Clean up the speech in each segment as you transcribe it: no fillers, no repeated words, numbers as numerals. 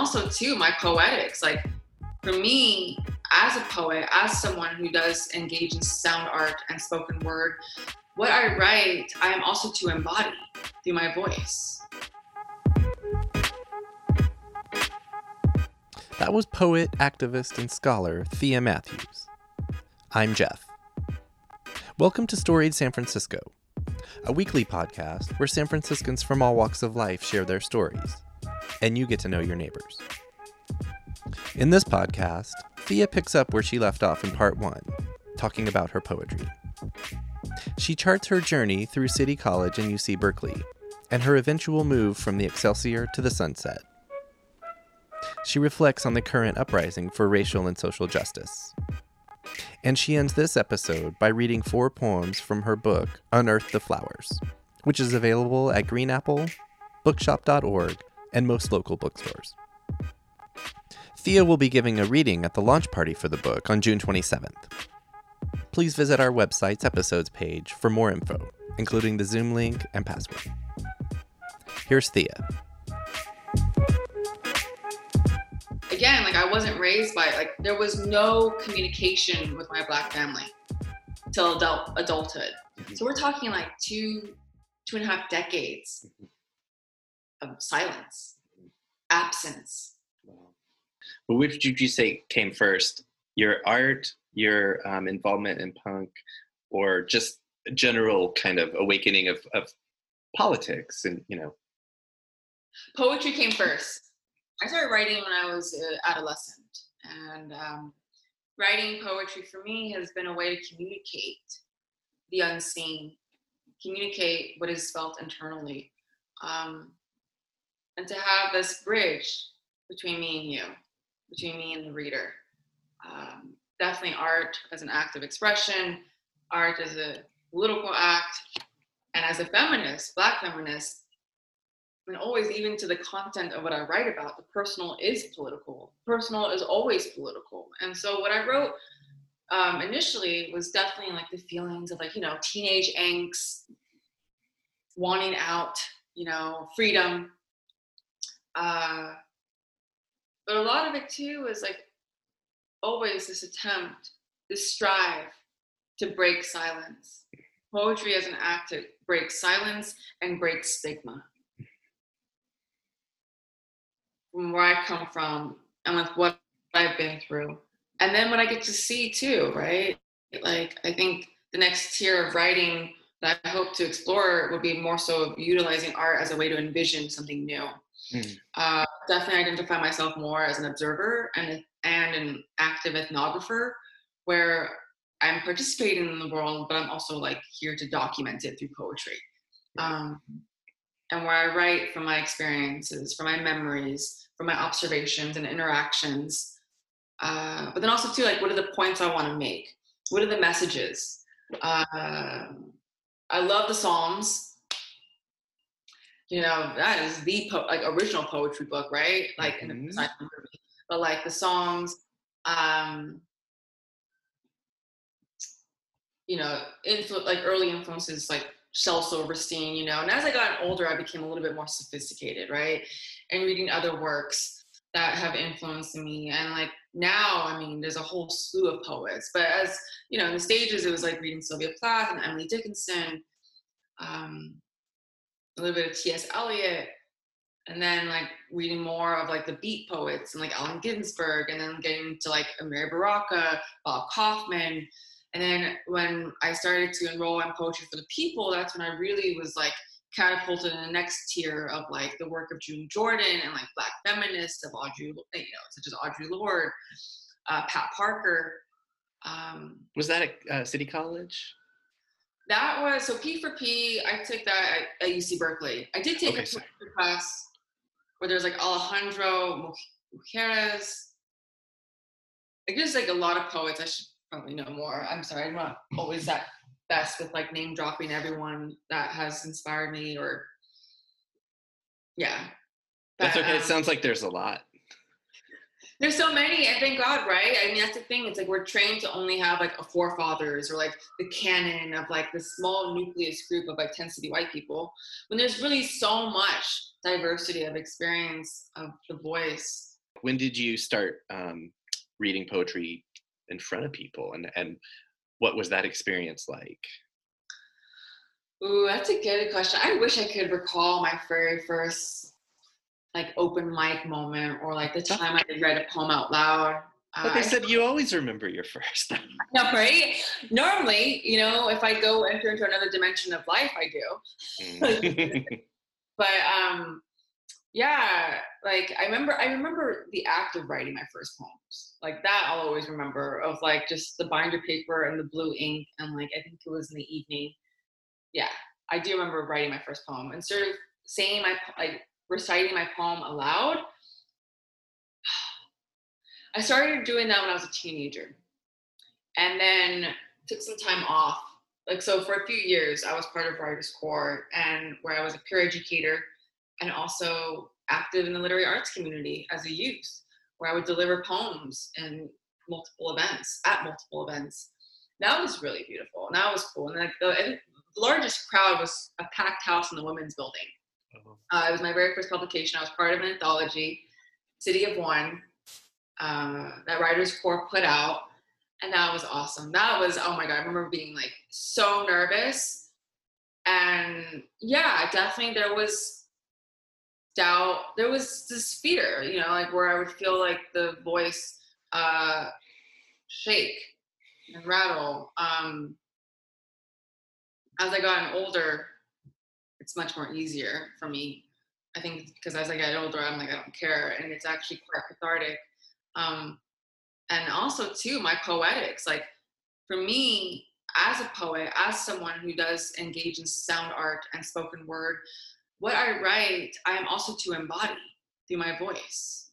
also too, my poetics. Like for me, as a poet, as someone who does engage in sound art and spoken word, what I write, I am also to embody through my voice. That was poet, activist, and scholar Thea Matthews. I'm Jeff. Welcome to Storied San Francisco, a weekly podcast where San Franciscans from all walks of life share their stories, and you get to know your neighbors. In this podcast, Thea picks up where she left off in part one, talking about her poetry. She charts her journey through City College and UC Berkeley, and her eventual move from the Excelsior to the Sunset. She reflects on the current uprising for racial and social justice. And she ends this episode by reading 4 poems from her book, Unearth the Flowers, which is available at GreenAppleBookshop.org and most local bookstores. Thea will be giving a reading at the launch party for the book on June 27th. Please visit our website's episodes page for more info, including the Zoom link and password. Here's Thea. Again, like I wasn't raised by it. Like there was no communication with my Black family till adulthood. Mm-hmm. So we're talking like two and a half decades of silence, absence. But which did you say came first? Your art, your involvement in punk, or just a general kind of awakening of politics and, you know? Poetry came first. I started writing when I was an adolescent. And writing poetry for me has been a way to communicate the unseen, communicate what is felt internally, and to have this bridge between me and you, between me and the reader. Definitely art as an act of expression, art as a political act, and as a feminist, Black feminist, and always even to the content of what I write about, the personal is political. Personal is always political. And so what I wrote initially was definitely like the feelings of like, you know, teenage angst, wanting out, you know, freedom. But a lot of it too is like always this attempt, this strive to break silence. Poetry as an act to break silence and break stigma. From where I come from and with what I've been through. And then what I get to see too, right? Like I think the next tier of writing that I hope to explore would be more so utilizing art as a way to envision something new. Definitely identify myself more as an observer and an active ethnographer, where I'm participating in the world, but I'm also like here to document it through poetry. And where I write from my experiences, from my memories, from my observations and interactions. But then also too, like, what are the points I want to make? What are the messages? I love the Psalms. You know, that is the original poetry book, right? Like, in the, but like the Psalms, you know, early influences, like Shel Silverstein, you know, and as I got older, I became a little bit more sophisticated, right? And reading other works that have influenced me. And like now, I mean, there's a whole slew of poets, but as, you know, in the stages, it was like reading Sylvia Plath and Emily Dickinson, a little bit of T.S. Eliot, and then like reading more of like the beat poets and like Allen Ginsberg, and then getting to like Amiri Baraka, Bob Kaufman. And then when I started to enroll in Poetry for the People, that's when I really was like catapulted in the next tier of like the work of June Jordan and like Black feminists of Audre, you know, such as Audre Lorde, Pat Parker. Was that at City College? That was, so P4P, I took that at UC Berkeley. I did take a class where there's like Alejandro Mujeres. Like there's like a lot of poets. I should probably know more. I'm sorry, I'm not always that best with like name dropping everyone that has inspired me or yeah. But, that's okay. It sounds like there's a lot. There's so many, and thank God, right? I mean, that's the thing. It's like we're trained to only have like a forefathers or like the canon of like this small nucleus group of like tends to be white people. When there's really so much diversity of experience of the voice When did you start reading poetry in front of people, and what was that experience like? Ooh, that's a good question. I wish I could recall my very first like open mic moment, or like the time I read a poem out loud. Like I said, you always remember your first. No, right? Normally, you know, if I go enter into another dimension of life, I do. But yeah, like I remember the act of writing my first poems. Like that I'll always remember, of like just the binder paper and the blue ink, and like I think it was in the evening. Yeah, I do remember writing my first poem and sort of saying reciting my poem aloud. I started doing that when I was a teenager, and then took some time off. Like, so for a few years, I was part of Writers' Corps, and where I was a peer educator and also active in the literary arts community as a youth, where I would deliver poems in multiple events. That was really beautiful, and that was cool. And like the largest crowd was a packed house in the Women's Building. It was my very first publication. I was part of an anthology, City of One, that Writers' Corps put out, and that was awesome. That was, oh my God, I remember being like so nervous, and yeah, definitely there was doubt. There was this fear, you know, like where I would feel like the voice shake and rattle. As I got older, it's much more easier for me. I think because as I get older, I'm like, I don't care. And it's actually quite cathartic. And also too, my poetics, like for me as a poet, as someone who does engage in sound art and spoken word, what I write, I am also to embody through my voice.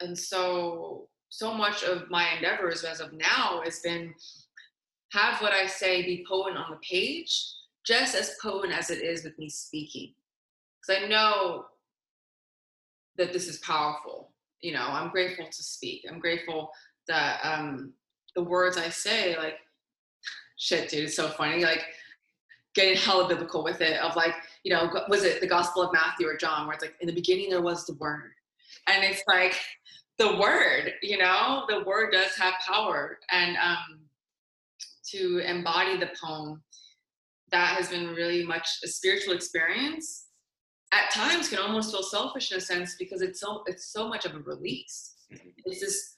And so much of my endeavors as of now has been, have what I say be potent on the page, just as potent as it is with me speaking. Because I know that this is powerful. You know, I'm grateful to speak. I'm grateful that the words I say, like, shit, dude, it's so funny. Like, getting hella biblical with it of like, you know, was it the Gospel of Matthew or John, where it's like, in the beginning there was the Word. And it's like, the Word, you know? The Word does have power. And to embody the poem, that has been really much a spiritual experience. At times can almost feel selfish in a sense, because it's so much of a release. It's this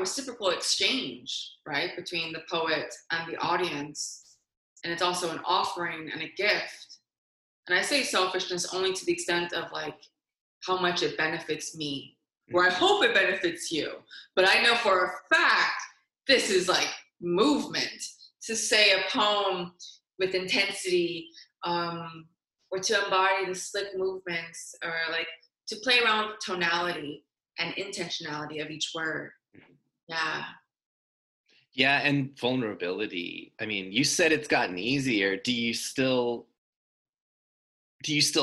reciprocal exchange, right, between the poet and the audience, and it's also an offering and a gift. And I say selfishness only to the extent of like how much it benefits me, or I hope it benefits you. But I know for a fact this is like movement, to say a poem with intensity, or to embody the slick movements, or like to play around with tonality and intentionality of each word. Yeah. Yeah, and vulnerability. I mean, you said it's gotten easier. Do you still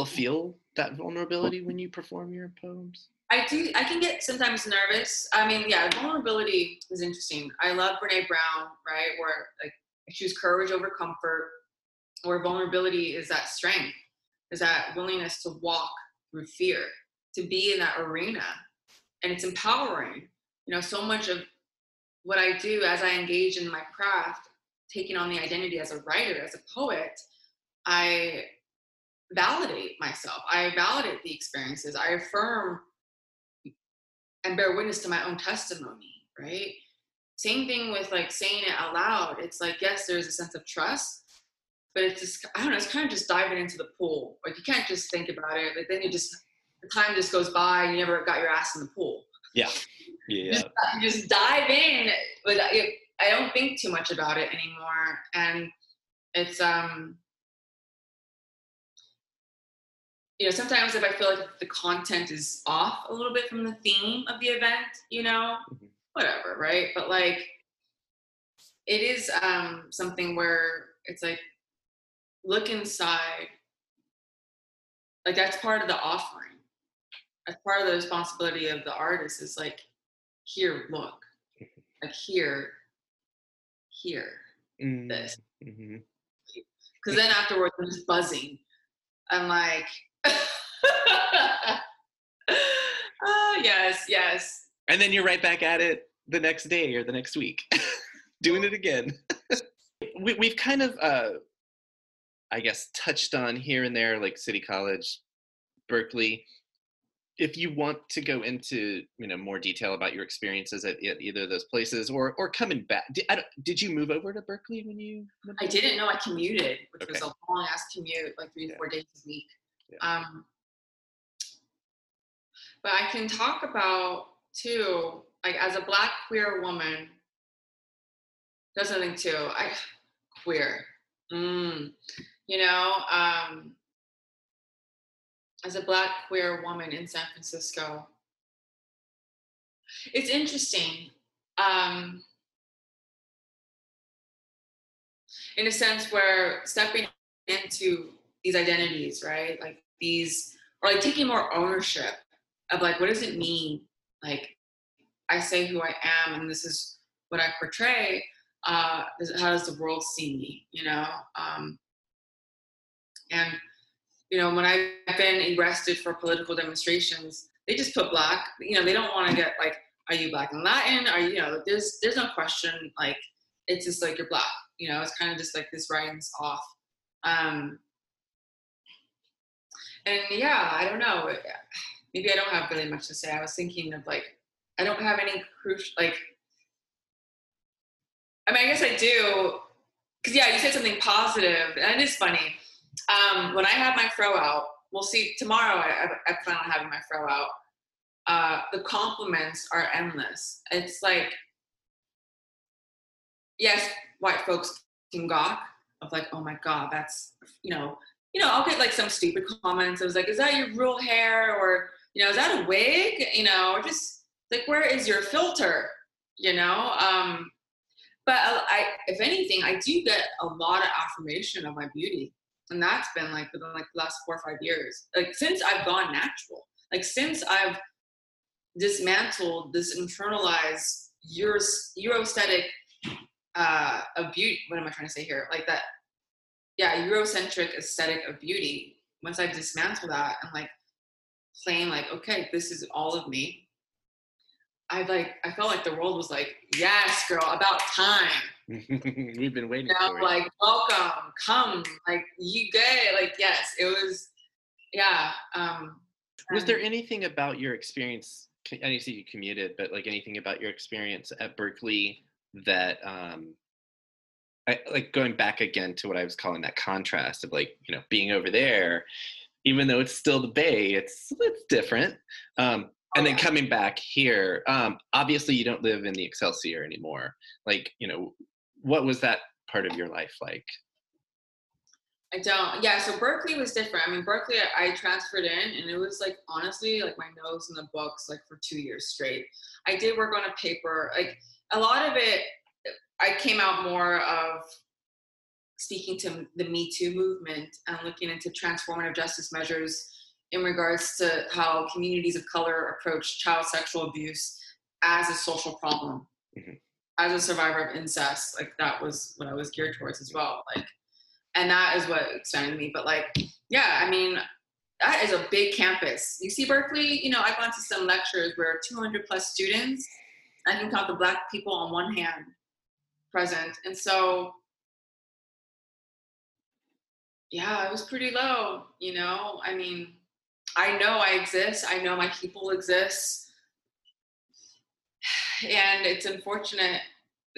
feel that vulnerability when you perform your poems? I do. I can get sometimes nervous. I mean, yeah, vulnerability is interesting. I love Brene Brown, right? Where like choose courage over comfort, where vulnerability is that strength, is that willingness to walk through fear, to be in that arena. And it's empowering. You know, so much of what I do as I engage in my craft, taking on the identity as a writer, as a poet, I validate myself. I validate the experiences. I affirm and bear witness to my own testimony, right? Same thing with like saying it out loud. It's like, yes, there's a sense of trust, but it's just, I don't know, it's kind of just diving into the pool. Like you can't just think about it. Like then you just, the time just goes by and you never got your ass in the pool. Yeah. Yeah. Just dive in. But I don't think too much about it anymore. And it's, you know, sometimes if I feel like the content is off a little bit from the theme of the event, you know, whatever, right? But like, it is something where it's like, look inside. Like that's part of the offering. That's part of the responsibility of the artist, is like, here, look, like here, this. Mm-hmm. 'Cause then afterwards I'm just buzzing. I'm like, Yes. And then you're right back at it the next day or the next week, doing it again. We've kind of, I guess, touched on here and there, like City College, Berkeley. If you want to go into, you know, more detail about your experiences at either of those places, or coming back, did you move over to Berkeley when you? I didn't know. I commuted, which was a long ass commute, like 3 to 4 days a week. Yeah. But I can talk about too, like as a Black queer woman. That's something too. Queer. You know, as a Black queer woman in San Francisco, it's interesting. In a sense where stepping into these identities, right? Like these, or like taking more ownership of like, what does it mean? Like, I say who I am and this is what I portray. How does the world see me, you know? And, you know, when I've been arrested for political demonstrations, they just put Black, you know, they don't want to get like, are you Black and Latin? Are you, you know, there's no question, like, it's just like, you're Black, you know, it's kind of just like this writing is off. And yeah, I don't know, maybe I don't have really much to say. I was thinking of like, I don't have any crucial, like, I mean, I guess I do, because yeah, you said something positive, and it is funny. When I had my fro out, we'll see, tomorrow I plan on having my fro out. The compliments are endless. It's like, yes, white folks can gawk of like, oh my God, that's, you know, I'll get like some stupid comments. I was like, is that your real hair? Or, you know, is that a wig? You know, or just like, where is your filter? You know? But I, if anything, I do get a lot of affirmation of my beauty. And that's been like within like the last 4 or 5 years. Like since I've gone natural, like since I've dismantled this internalized Eurocentric of beauty. What am I trying to say here? Like that, yeah, Eurocentric aesthetic of beauty. Once I've dismantled that and like claim like, okay, this is all of me. I felt like the world was like, yes, girl, about time. We've been waiting for it. Like, welcome, come, like, you gay, like, yes, it was, yeah. Was there anything about your experience, I know you said you commuted, but like anything about your experience at Berkeley that, like going back again to what I was calling that contrast of like, you know, being over there, even though it's still the Bay, it's different. And then coming back here, obviously you don't live in the Excelsior anymore. Like, you know, what was that part of your life like? I don't, yeah, so Berkeley was different. I mean, Berkeley, I transferred in and it was like, honestly, like my nose in the books, like for 2 years straight. I did work on a paper, like a lot of it, I came out more of speaking to the Me Too movement and looking into transformative justice measures in regards to how communities of color approach child sexual abuse as a social problem. Mm-hmm. As a survivor of incest, like that was what I was geared towards as well. Like, and that is what excited me. But like, yeah, I mean, that is a big campus. UC Berkeley, you know, I've gone to some lectures where 200 plus students, I can count the Black people on one hand present. And so, yeah, it was pretty low, you know, I mean, I know I exist. I know my people exist. And it's unfortunate.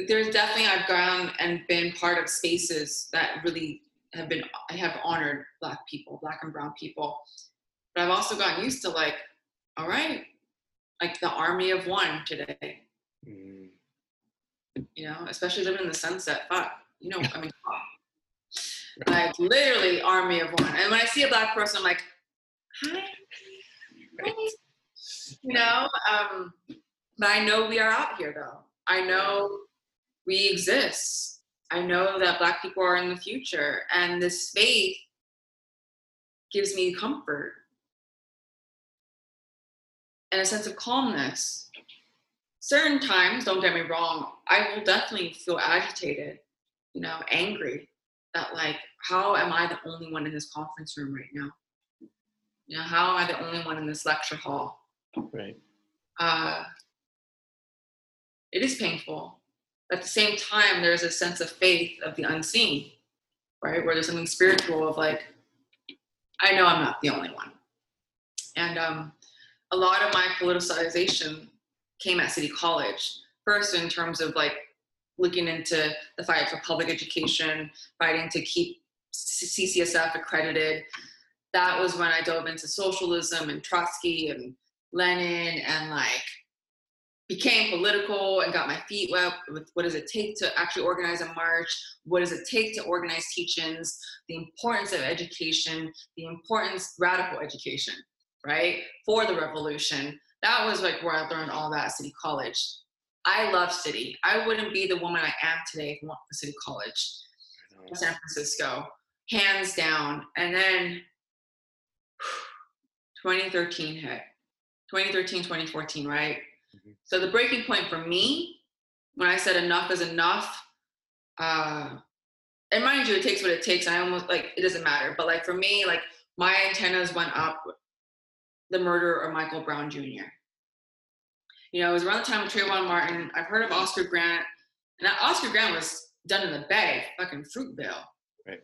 There's definitely, I've gone and been part of spaces that really have been, I have honored Black people, Black and brown people. But I've also gotten used to like, all right, like the army of one today. Mm. You know, especially living in the Sunset, fuck, you know, I mean, like literally army of one. And when I see a Black person, I'm like, hi. Right. You know, but I know we are out here though. I know we exist. I know that Black people are in the future, and this faith gives me comfort and a sense of calmness. Certain times, don't get me wrong, I will definitely feel agitated, you know, angry that like, how am I the only one in this conference room right now? You know, how am I the only one in this lecture hall? Right. It is painful. At the same time, there's a sense of faith of the unseen, right? Where there's something spiritual of like, I know I'm not the only one. And a lot of my politicization came at City College. First, in terms of like looking into the fight for public education, fighting to keep CCSF accredited. That was when I dove into socialism and Trotsky and Lenin and like became political and got my feet wet with what does it take to actually organize a march? What does it take to organize teach-ins? The importance of education, the importance, radical education, right? For the revolution. That was like where I learned all that at City College. I love City. I wouldn't be the woman I am today if I weren't for City College, San Francisco, hands down. And then 2013 hit. 2013, 2014, right? Mm-hmm. So the breaking point for me, when I said enough is enough, and mind you, it takes what it takes. I almost, like, it doesn't matter. But, like, for me, like, my antennas went up with the murder of Michael Brown Jr. You know, it was around the time of Trayvon Martin. I've heard of Oscar Grant. And that Oscar Grant was done in the bag, fucking Fruitvale. Right.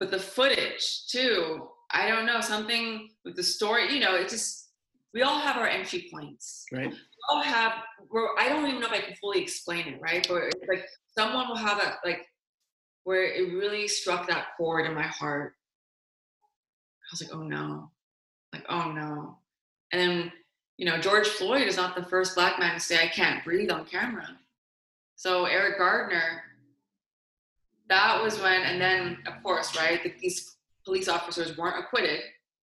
But the footage, too, I don't know, something with the story, you know, it just, we all have our entry points. Right. We all have, I don't even know if I can fully explain it, right? But it's like someone will have that, like, where it really struck that chord in my heart. I was like, oh no. Like, oh no. And then, you know, George Floyd is not the first Black man to say, I can't breathe on camera. So Eric Garner, that was when, and then, of course, right, these police officers weren't acquitted,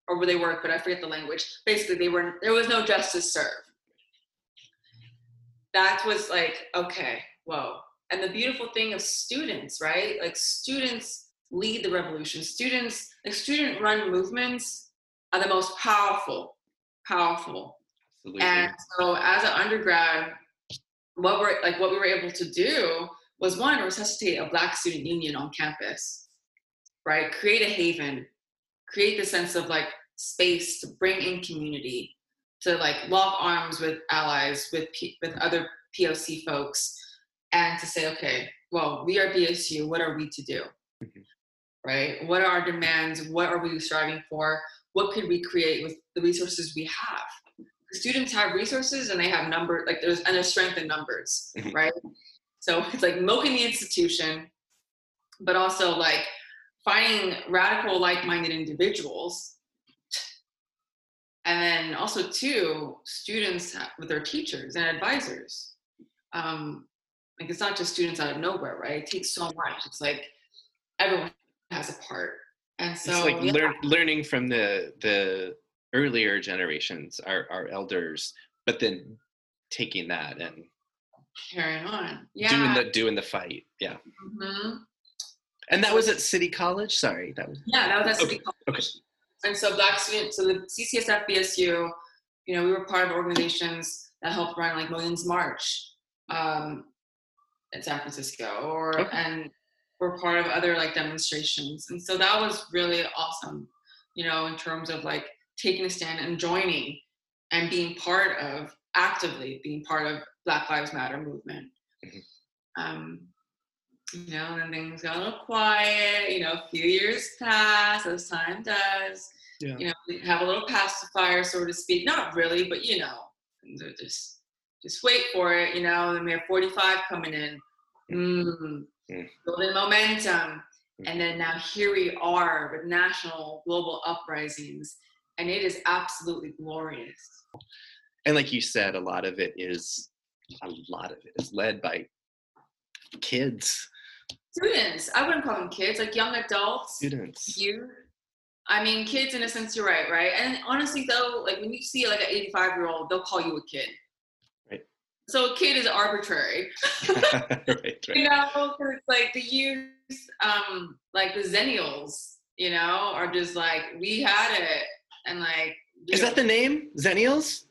or they were acquitted, I forget the language. Basically, there was no justice served. That was like, okay, whoa. And the beautiful thing of students, right? Like, students lead the revolution. Students, like, student-run movements are the most powerful. Absolutely. And so as an undergrad, what we were able to do was, one, resuscitate a Black Student Union on campus, right? Create a haven, create the sense of like space to bring in community, to like lock arms with allies, with other POC folks, and to say, okay, well, we are BSU, what are we to do, right? What are our demands? What are we striving for? What could we create with the resources we have? Students have resources and they have numbers, like there's strength in numbers, right? So it's like milking the institution, but also like finding radical, like-minded individuals. And then also too, students with their teachers and advisors. Like, it's not just students out of nowhere, right? It takes so much. It's like everyone has a part. And so it's like learning from the earlier generations, our elders, but then taking that and carrying on, doing the fight, yeah. Mm-hmm. And that was at City College. Sorry, that was that was at City College. Okay. And so Black students, so the CCSF BSU, you know, we were part of organizations that helped run like Millions March in San Francisco, and we're part of other like demonstrations, and so that was really awesome, you know, in terms of like taking a stand and joining and actively being part of Black Lives Matter movement. Mm-hmm. You know, and then things got a little quiet, you know, a few years pass, as time does, you know, have a little pacifier, so to speak. Not really, but you know, just wait for it, you know, and we have 45 coming in, building momentum. And then now here we are with national global uprisings, and it is absolutely glorious. And like you said, a lot of it is led by kids. Students. I wouldn't call them kids, like young adults. Students. You. I mean, kids in a sense, you're right? And honestly though, like when you see like an 85-year-old, they'll call you a kid. Right. So a kid is arbitrary. right. You know, because like the youth, like the Xennials, you know, are just like, we had it. And like, is that the name? Xennials?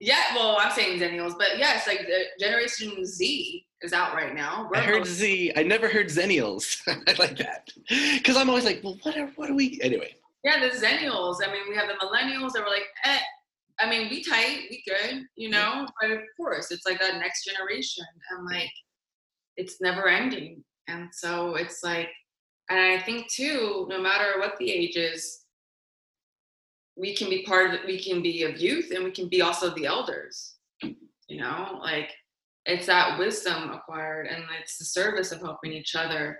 Yeah, well, I'm saying Xennials, but yes, like the Generation Z is out right now. I heard Z. I never heard Xennials. I like that. Because I'm always like, well, what are we? Anyway. Yeah, the Xennials. I mean, we have the millennials that were like, I mean, we tight, we good, you know, but of course it's like that next generation and like, it's never ending. And so it's like, and I think too, no matter what the age is, we can be part of it. We can be of youth and we can be also the elders, you know, like it's that wisdom acquired and it's the service of helping each other.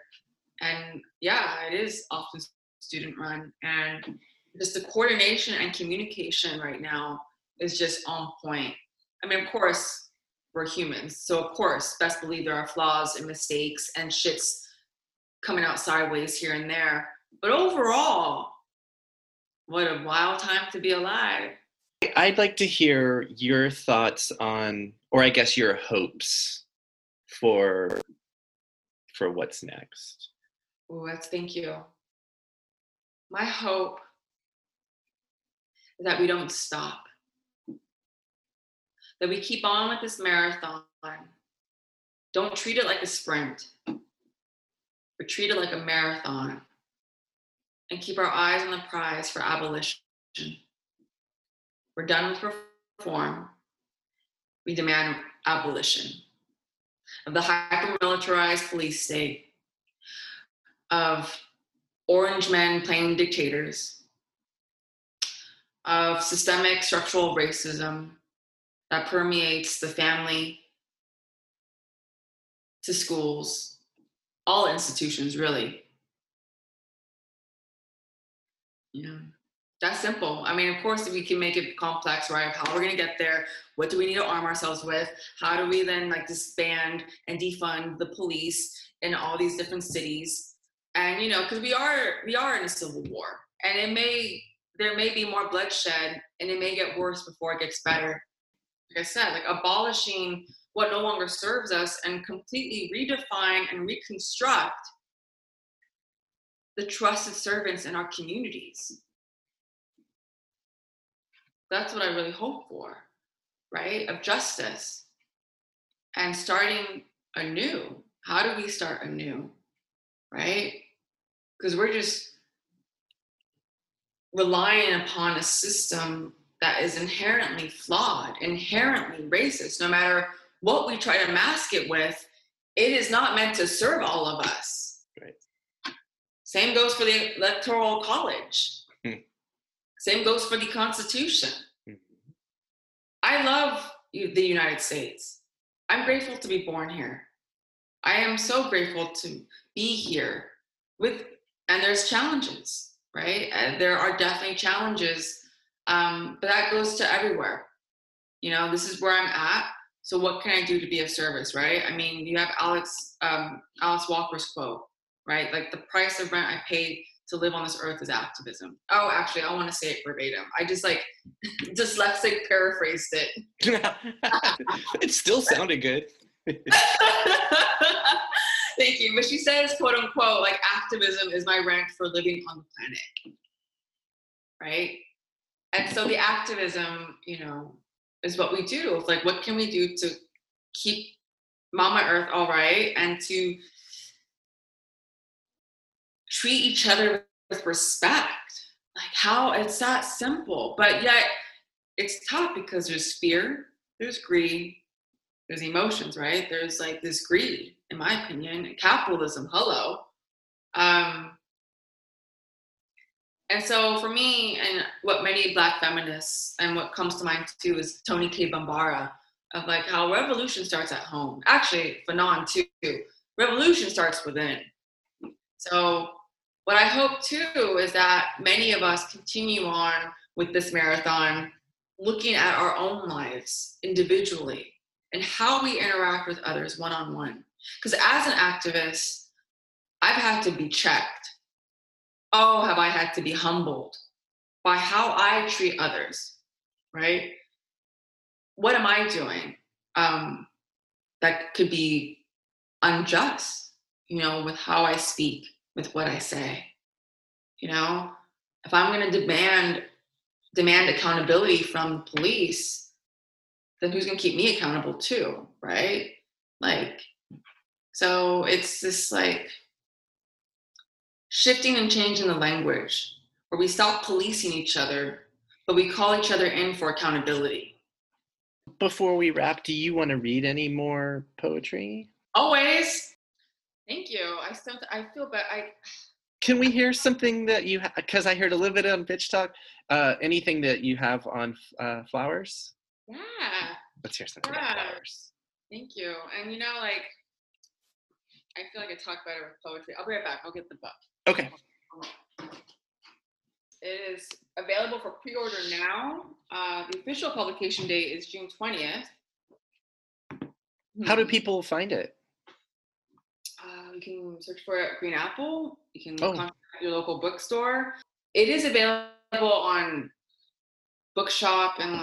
And yeah, it is often student run, and just the coordination and communication right now is just on point. I mean, of course we're humans. So of course, best believe there are flaws and mistakes and shit's coming out sideways here and there. But overall, what a wild time to be alive. I'd like to hear your thoughts on, or I guess your hopes for what's next. Oh, that's, thank you. My hope is that we don't stop, that we keep on with this marathon. Don't treat it like a sprint, but treat it like a marathon and keep our eyes on the prize for abolition. We're done with reform. We demand abolition of the hyper-militarized police state, of orange men playing dictators, of systemic structural racism that permeates the family to schools, all institutions, really. Yeah. That's simple. I mean, of course, we can make it complex, right? How we're gonna get there? What do we need to arm ourselves with? How do we then like disband and defund the police in all these different cities? And you know, because we are in a civil war, and there may be more bloodshed, and it may get worse before it gets better. Like I said, like abolishing what no longer serves us and completely redefine and reconstruct the trusted servants in our communities. That's what I really hope for, right? Of justice and starting anew. How do we start anew, right? Because we're just relying upon a system that is inherently flawed, inherently racist. No matter what we try to mask it with, it is not meant to serve all of us. Right. Same goes for the Electoral College. Same goes for the Constitution. Mm-hmm. I love the United States. I'm grateful to be born here. I am so grateful to be here with, and there's challenges, right? There are definitely challenges, but that goes to everywhere. You know, this is where I'm at. So what can I do to be of service, right? I mean, you have Alice Walker's quote, right? Like the price of rent I paid to live on this earth is activism. Oh, actually, I want to say it verbatim. I just like dyslexic paraphrased it. It still sounded good. Thank you. But she says, quote unquote, like activism is my rent for living on the planet. Right? And so the activism, you know, is what we do. It's like, what can we do to keep Mama Earth all right and to treat each other with respect? Like how it's that simple, but yet it's tough because there's fear, there's greed, there's emotions, right? There's like this greed, in my opinion, capitalism, hello. And so for me, and what many Black feminists, and what comes to mind too is Toni K. Bambara, of like how revolution starts at home. Actually, Fanon too, revolution starts within. So what I hope too is that many of us continue on with this marathon, looking at our own lives individually and how we interact with others one-on-one. Because as an activist, I've had to be checked. Oh, have I had to be humbled by how I treat others, right? What am I doing that could be unjust, you know, with how I speak, with what I say? You know, if I'm going to demand accountability from police, then who's going to keep me accountable too, right? Like, so it's this like shifting and changing the language where we stop policing each other, but we call each other in for accountability. Before we wrap, do you want to read any more poetry? Always. Thank you. Can we hear something that you have? Because I heard a little bit on Bitch Talk. Anything that you have on flowers? Yeah. Let's hear something about flowers. Thank you. And I feel like I talk better with poetry. I'll be right back. I'll get the book. Okay. It is available for pre-order now. The official publication date is June 20th. How do people find it? You can search for it at Green Apple. You can contact your local bookstore. It is available on Bookshop and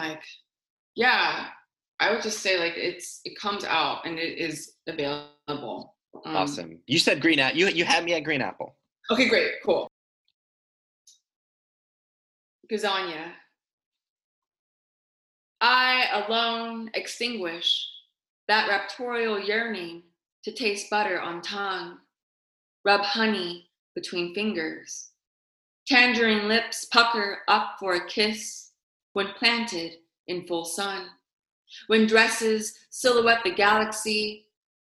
I would just say it comes out and it is available. Awesome. You said Green Apple. You had me at Green Apple. Okay, great, cool. Gazania. I alone extinguish that raptorial yearning to taste butter on tongue, rub honey between fingers. Tangerine lips pucker up for a kiss when planted in full sun. When dresses silhouette the galaxy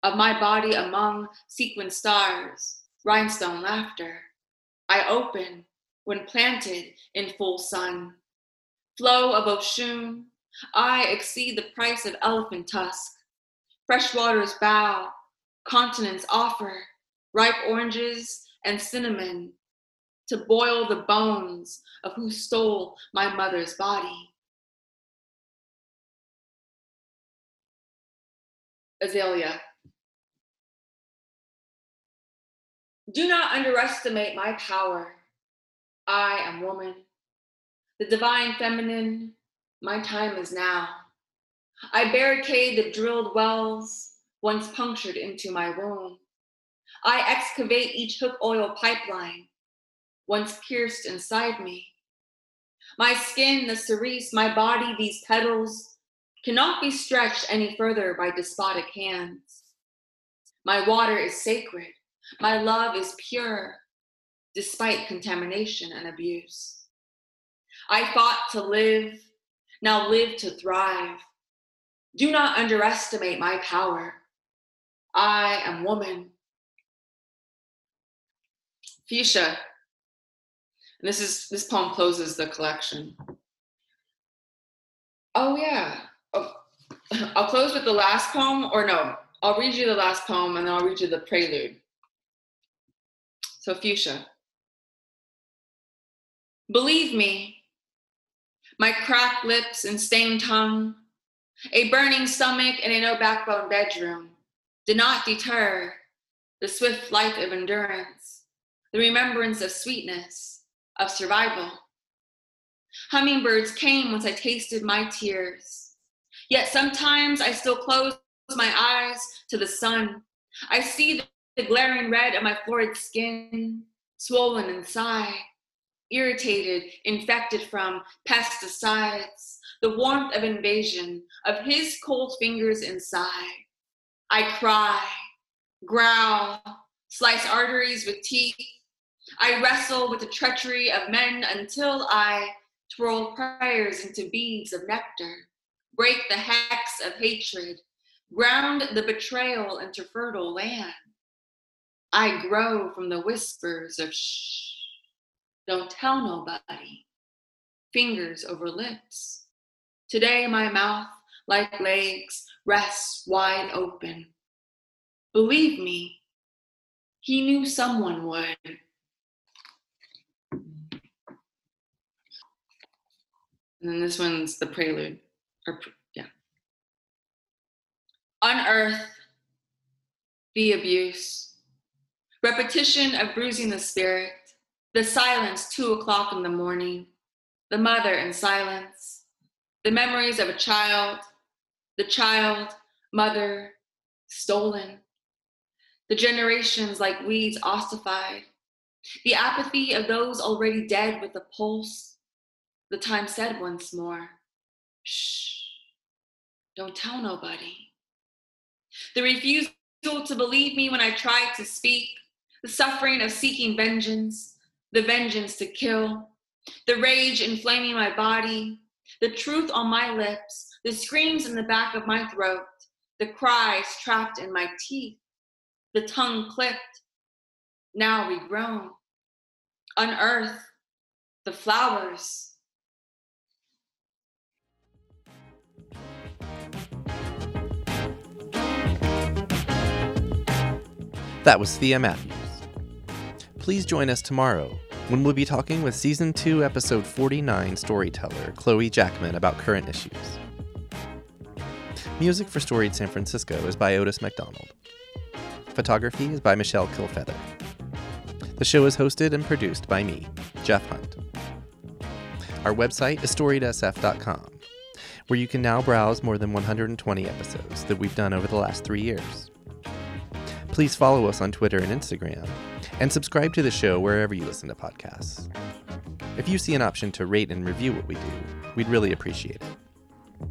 of my body among sequin stars, rhinestone laughter. I open when planted in full sun. Flow of Oshun, I exceed the price of elephant tusk. Fresh waters bow. Continents offer ripe oranges and cinnamon to boil the bones of who stole my mother's body. Azalea. Do not underestimate my power. I am woman, the divine feminine. My time is now. I barricade the drilled wells once punctured into my womb. I excavate each hook oil pipeline, once pierced inside me. My skin, the cerise, my body, these petals, cannot be stretched any further by despotic hands. My water is sacred, my love is pure, despite contamination and abuse. I fought to live, now live to thrive. Do not underestimate my power. I am woman. Fuchsia. And this poem closes the collection. Oh yeah. Oh, I'll close with the last poem, or no, I'll read you the last poem and then I'll read you the prelude. So Fuchsia. Believe me, my cracked lips and stained tongue, a burning stomach and a no backbone bedroom, did not deter the swift flight of endurance, the remembrance of sweetness, of survival. Hummingbirds came once I tasted my tears, yet sometimes I still close my eyes to the sun. I see the glaring red of my florid skin, swollen inside, irritated, infected from pesticides, the warmth of invasion of his cold fingers inside. I cry, growl, slice arteries with teeth. I wrestle with the treachery of men until I twirl prayers into beads of nectar, break the hex of hatred, ground the betrayal into fertile land. I grow from the whispers of shh, don't tell nobody, fingers over lips. Today my mouth, like legs, rests wide open. Believe me, he knew someone would. And then this one's the prelude, Unearth the abuse, repetition of bruising the spirit, the silence 2:00 in the morning, the mother in silence, the memories of a child, the child, mother, stolen. The generations like weeds ossified. The apathy of those already dead with the pulse. The time said once more, shh, don't tell nobody. The refusal to believe me when I tried to speak. The suffering of seeking vengeance, the vengeance to kill, The rage inflaming my body, the truth on my lips, the screams in the back of my throat, the cries trapped in my teeth, the tongue clipped. Now we groan. Unearth the flowers. That was Thea Matthews. Please join us tomorrow when we'll be talking with Season 2, Episode 49 storyteller Chloe Jackman about current issues. Music for Storied San Francisco is by Otis MacDonald. Photography is by Michelle Kilfeather. The show is hosted and produced by me, Jeff Hunt. Our website is storiedsf.com, where you can now browse more than 120 episodes that we've done over the last 3 years. Please follow us on Twitter and Instagram, and subscribe to the show wherever you listen to podcasts. If you see an option to rate and review what we do, we'd really appreciate it.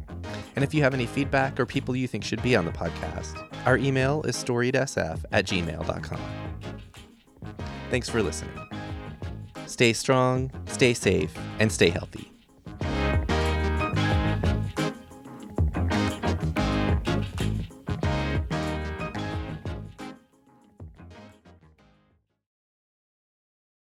And if you have any feedback or people you think should be on the podcast, our email is storiedsf@gmail.com. Thanks for listening. Stay strong, stay safe, and stay healthy.